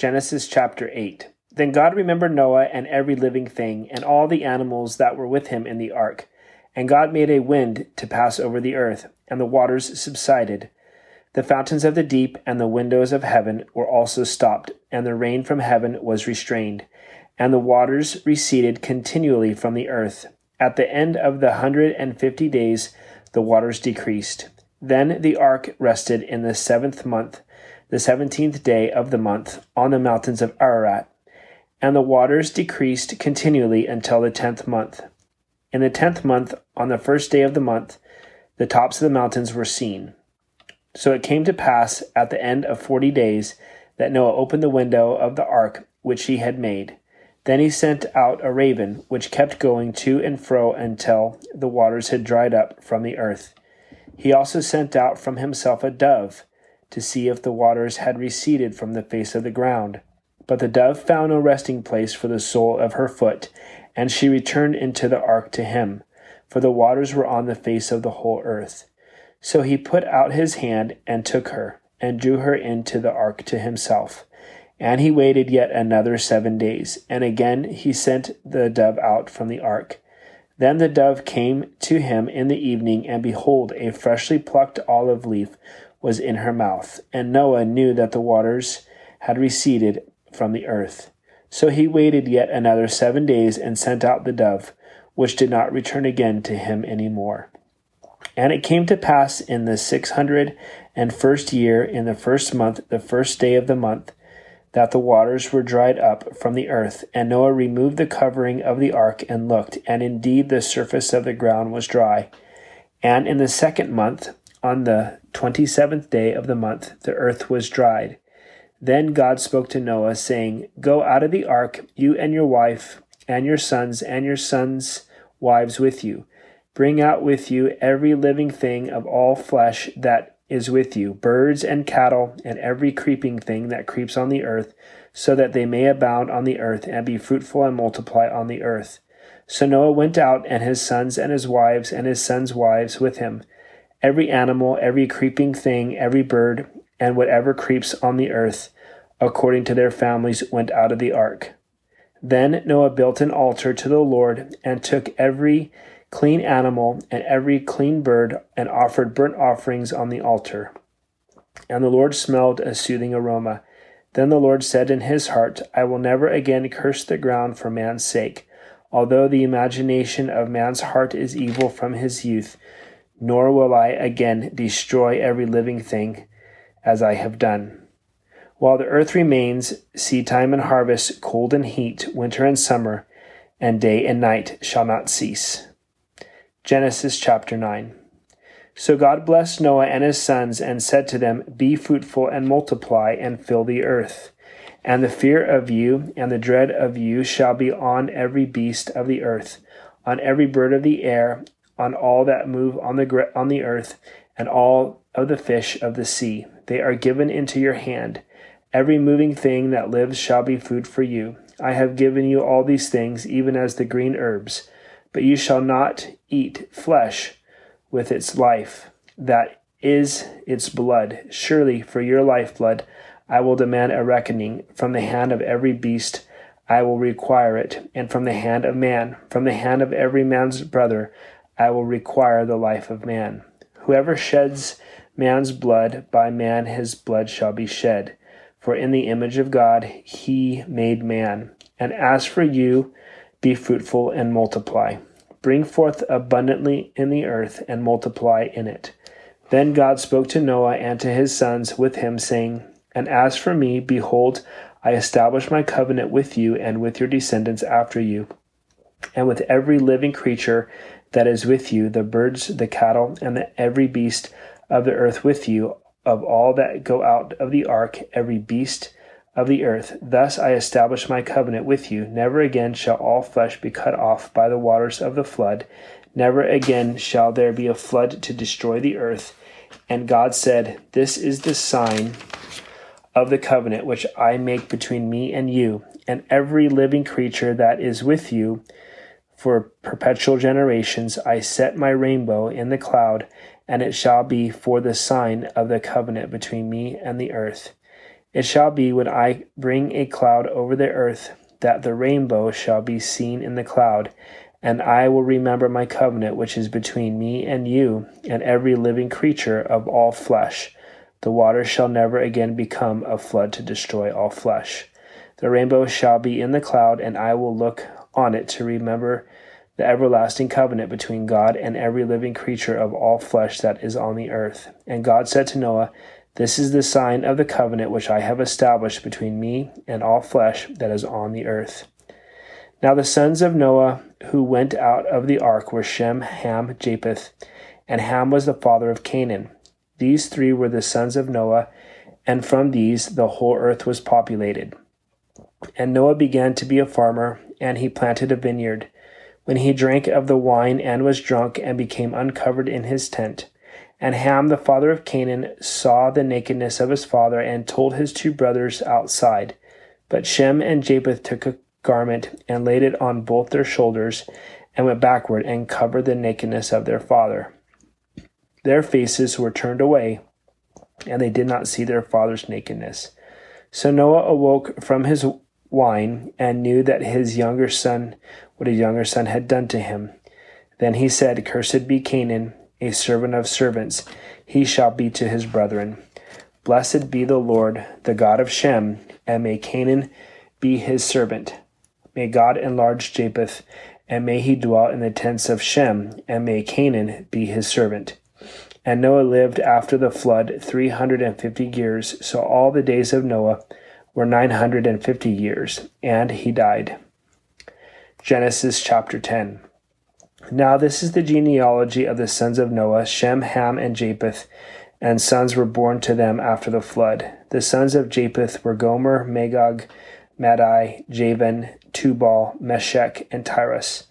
Genesis chapter 8. Then God remembered Noah and every living thing and all the animals that were with him in the ark. And God made a wind to pass over the earth, and the waters subsided. The fountains of the deep and the windows of heaven were also stopped, and the rain from heaven was restrained. And the waters receded continually from the earth. At the end of the 150 days, the waters decreased. Then the ark rested in the 7th month, the 17th day of the month, on the mountains of Ararat. And the waters decreased continually until the 10th month. In the 10th month, on the 1st day of the month, the tops of the mountains were seen. So it came to pass at the end of 40 days that Noah opened the window of the ark which he had made. Then he sent out a raven, which kept going to and fro until the waters had dried up from the earth. He also sent out from himself a dove to see if the waters had receded from the face of the ground. But the dove found no resting place for the sole of her foot, and she returned into the ark to him, for the waters were on the face of the whole earth. So he put out his hand and took her, and drew her into the ark to himself. And he waited yet another 7 days, and again he sent the dove out from the ark. Then the dove came to him in the evening, and behold, a freshly plucked olive leaf was in her mouth. And Noah knew that the waters had receded from the earth. So he waited yet another 7 days, and sent out the dove, which did not return again to him any more. And it came to pass in the 601st year, in the 1st month, the 1st day of the month, that the waters were dried up from the earth. And Noah removed the covering of the ark and looked, and indeed the surface of the ground was dry. And in the 2nd month, on the 27th day of the month, the earth was dried. Then God spoke to Noah, saying, Go out of the ark, you and your wife, and your sons' wives with you. Bring out with you every living thing of all flesh that is with you, birds and cattle, and every creeping thing that creeps on the earth, so that they may abound on the earth, and be fruitful and multiply on the earth. So Noah went out, and his sons and his sons' wives with him. Every animal, every creeping thing, every bird, and whatever creeps on the earth, according to their families, went out of the ark. Then Noah built an altar to the Lord, and took every clean animal and every clean bird, and offered burnt offerings on the altar. And the Lord smelled a soothing aroma. Then the Lord said in his heart, I will never again curse the ground for man's sake, although the imagination of man's heart is evil from his youth, nor will I again destroy every living thing as I have done. While the earth remains, seedtime and harvest, cold and heat, winter and summer, and day and night shall not cease. Genesis chapter 9. So God blessed Noah and his sons, and said to them, Be fruitful and multiply, and fill the earth. And the fear of you and the dread of you shall be on every beast of the earth, on every bird of the air, on all that move on the earth, and all of the fish of the sea. They are given into your hand. Every moving thing that lives shall be food for you. I have given you all these things, even as the green herbs. But you shall not eat flesh with its life, that is its blood. Surely for your lifeblood I will demand a reckoning. From the hand of every beast I will require it, and from the hand of man, from the hand of every man's brother, I will require the life of man. Whoever sheds man's blood, by man his blood shall be shed. For in the image of God he made man. And as for you, be fruitful and multiply. Bring forth abundantly in the earth, and multiply in it. Then God spoke to Noah and to his sons with him, saying, And as for me, behold, I establish my covenant with you and with your descendants after you, and with every living creature that is with you, the birds, the cattle, and every beast of the earth with you, of all that go out of the ark, every beast of the earth. Thus I establish my covenant with you. Never again shall all flesh be cut off by the waters of the flood. Never again shall there be a flood to destroy the earth. And God said, This is the sign of the covenant which I make between me and you, and every living creature that is with you, for perpetual generations. I set my rainbow in the cloud, and it shall be for the sign of the covenant between me and the earth. It shall be when I bring a cloud over the earth, that the rainbow shall be seen in the cloud, and I will remember my covenant which is between me and you and every living creature of all flesh. The water shall never again become a flood to destroy all flesh. The rainbow shall be in the cloud, and I will look on it to remember the everlasting covenant between God and every living creature of all flesh that is on the earth. And God said to Noah, This is the sign of the covenant which I have established between me and all flesh that is on the earth. Now the sons of Noah who went out of the ark were Shem, Ham, Japheth, and Ham was the father of Canaan. These three were the sons of Noah, and from these the whole earth was populated. And Noah began to be a farmer, and he planted a vineyard. When he drank of the wine and was drunk, and became uncovered in his tent. And Ham, the father of Canaan, saw the nakedness of his father, and told his two brothers outside. But Shem and Japheth took a garment, and laid it on both their shoulders, and went backward, and covered the nakedness of their father. Their faces were turned away, and they did not see their father's nakedness. So Noah awoke from his wine and knew that his younger son had done to him. Then he said, Cursed be Canaan, a servant of servants. He shall be to his brethren. Blessed be the Lord, the God of Shem, and may Canaan be his servant. May God enlarge Japheth, and may he dwell in the tents of Shem, and may Canaan be his servant. And Noah lived after the flood 350 years, so all the days of Noah were 950 years, and he died. Genesis chapter 10. Now this is the genealogy of the sons of Noah, Shem, Ham, and Japheth, and sons were born to them after the flood. The sons of Japheth were Gomer, Magog, Madai, Javan, Tubal, Meshech, and Tiras.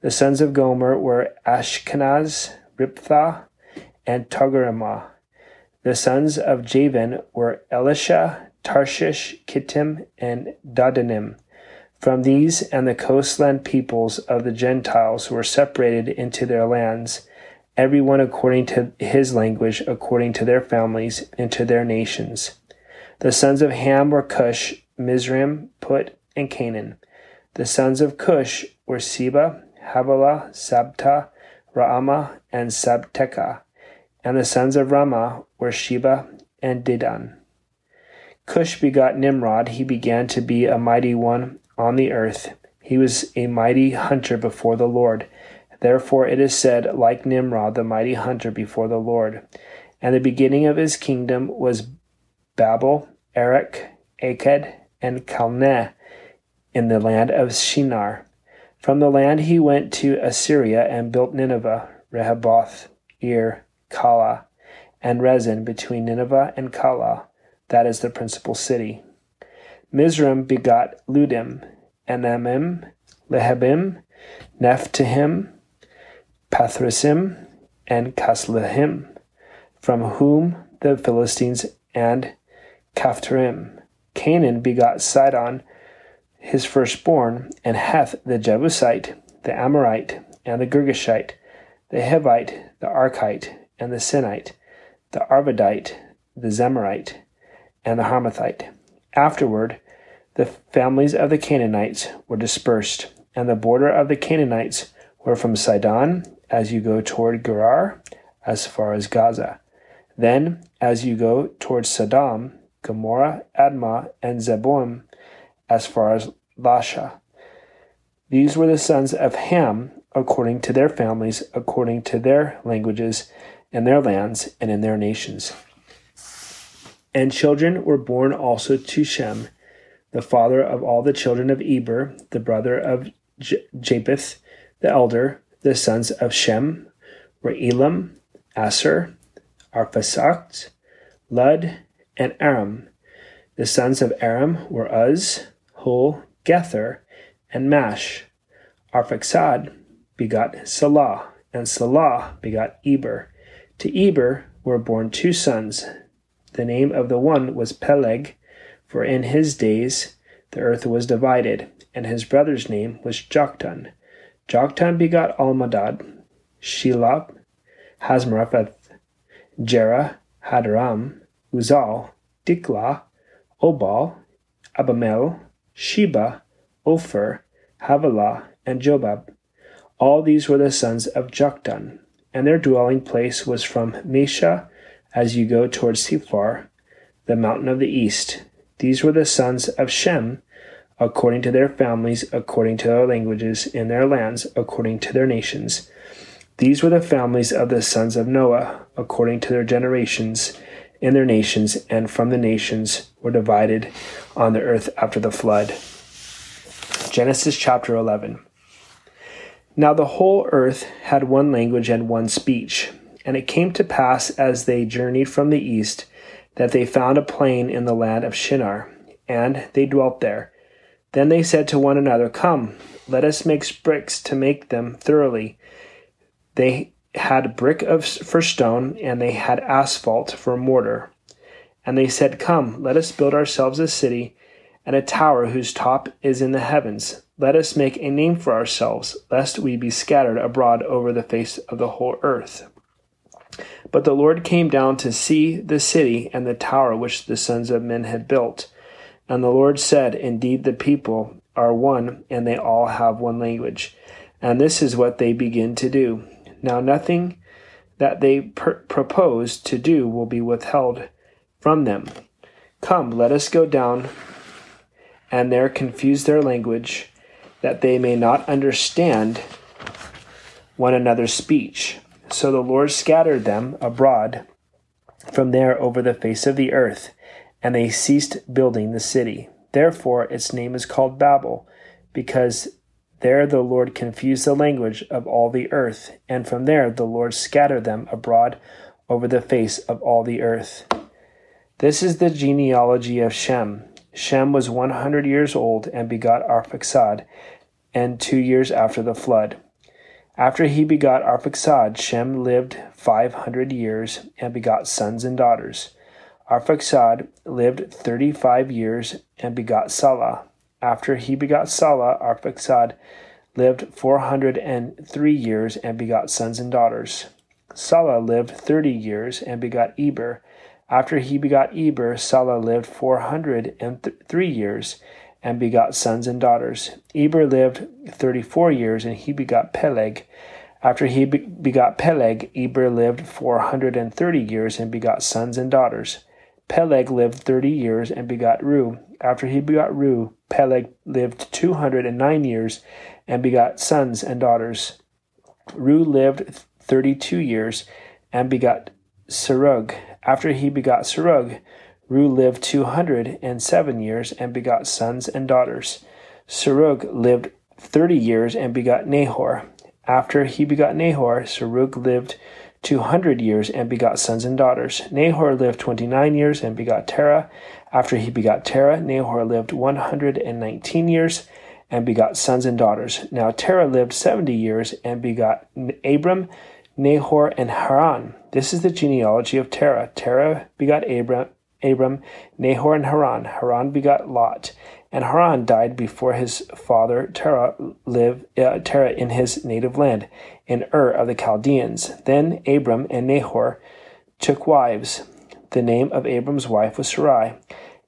The sons of Gomer were Ashkenaz, Riphath, and Togarmah. The sons of Javan were Elisha, Tarshish, Kittim, and Dadanim. From these and the coastland peoples of the Gentiles were separated into their lands, every one according to his language, according to their families, and to their nations. The sons of Ham were Cush, Mizraim, Put, and Canaan. The sons of Cush were Seba, Havilah, Sabta, Raamah, and Sabteka. And the sons of Raamah were Sheba and Dedan. Cush begot Nimrod. He began to be a mighty one on the earth. He was a mighty hunter before the Lord. Therefore it is said, like Nimrod, the mighty hunter before the Lord. And the beginning of his kingdom was Babel, Erech, Akkad, and Calneh in the land of Shinar. From the land he went to Assyria and built Nineveh, Rehoboth, Ir, Calah, and Rezin between Nineveh and Calah, that is the principal city. Mizraim begot Ludim, Anamim, Lehabim, Nephtahim, Pathrasim, and Casluhim, from whom the Philistines and Caphtarim. Canaan begot Sidon, his firstborn, and Heth the Jebusite, the Amorite, and the Girgashite, the Hivite, the Archite, and the Sinite, the Arvadite, the Zemarite, and the Hamathite. Afterward, the families of the Canaanites were dispersed, and the border of the Canaanites were from Sidon, as you go toward Gerar, as far as Gaza. Then, as you go toward Sodom, Gomorrah, Admah, and Zeboim, as far as Lasha. These were the sons of Ham, according to their families, according to their languages, and their lands, and in their nations. And children were born also to Shem, the father of all the children of Eber, the brother of Japheth, the elder. The sons of Shem were Elam, Asher, Arphaxad, Lud, and Aram. The sons of Aram were Uz, Hul, Gether, and Mash. Arphaxad begot Salah, and Salah begot Eber. To Eber were born two sons. The name of the one was Peleg, for in his days the earth was divided, and his brother's name was Joktan. Joktan begot Almadad, Shelob, Hazmarapheth, Jerah, Hadaram, Uzal, Diklah, Obal, Abamel, Sheba, Ophir, Havilah, and Jobab. All these were the sons of Joktan, and their dwelling place was from Mesha, as you go towards Sephar, the mountain of the east. These were the sons of Shem, according to their families, according to their languages, and their lands, according to their nations. These were the families of the sons of Noah, according to their generations, and their nations, and from the nations were divided on the earth after the flood. Genesis chapter 11. Now the whole earth had one language and one speech. And it came to pass, as they journeyed from the east, that they found a plain in the land of Shinar, and they dwelt there. Then they said to one another, "Come, let us make bricks to make them thoroughly." They had brick for stone, and they had asphalt for mortar. And they said, "Come, let us build ourselves a city, and a tower whose top is in the heavens. Let us make a name for ourselves, lest we be scattered abroad over the face of the whole earth." But the Lord came down to see the city and the tower which the sons of men had built. And the Lord said, "Indeed, the people are one, and they all have one language. And this is what they begin to do. Now nothing that they propose to do will be withheld from them. Come, let us go down and there confuse their language, that they may not understand one another's speech." So the Lord scattered them abroad from there over the face of the earth, and they ceased building the city. Therefore its name is called Babel, because there the Lord confused the language of all the earth, and from there the Lord scattered them abroad over the face of all the earth. This is the genealogy of Shem. Shem was 100 years old and begot Arphaxad, and 2 years after the flood. After he begot Arphaxad, Shem lived 500 years and begot sons and daughters. Arphaxad lived 35 years and begot Salah. After he begot Salah, Arphaxad lived 403 years and begot sons and daughters. Salah lived 30 years and begot Eber. After he begot Eber, Salah lived 403 years and begot sons and daughters. Eber lived 34 years, and he begot Peleg. After he begot Peleg, Eber lived 430 years, and begot sons and daughters. Peleg lived 30 years, and begot Reu. After he begot Reu, Peleg lived 209 years, and begot sons and daughters. Reu lived 32 years, and begot Serug. After he begot Serug, Reu lived 207 years and begot sons and daughters. Serug lived 30 years and begot Nahor. After he begot Nahor, Serug lived 200 years and begot sons and daughters. Nahor lived 29 years and begot Terah. After he begot Terah, Nahor lived 119 years and begot sons and daughters. Now Terah lived 70 years and begot Abram, Nahor, and Haran. This is the genealogy of Terah. Terah begot Abram, Nahor, and Haran. Haran begot Lot, and Haran died before his father Terah in his native land, in Ur of the Chaldeans. Then Abram and Nahor took wives. The name of Abram's wife was Sarai,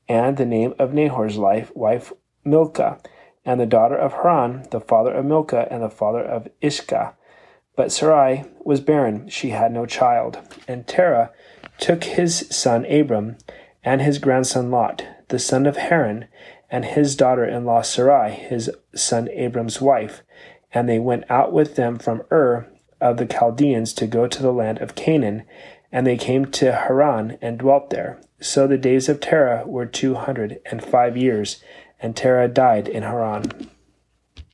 and the name of Nahor's wife Milcah, and the daughter of Haran, the father of Milcah, and the father of Ishka. But Sarai was barren, she had no child. And Terah took his son Abram, and his grandson Lot, the son of Haran, and his daughter-in-law Sarai, his son Abram's wife, and they went out with them from Ur of the Chaldeans to go to the land of Canaan, and they came to Haran and dwelt there. So the days of Terah were 205 years, and Terah died in Haran.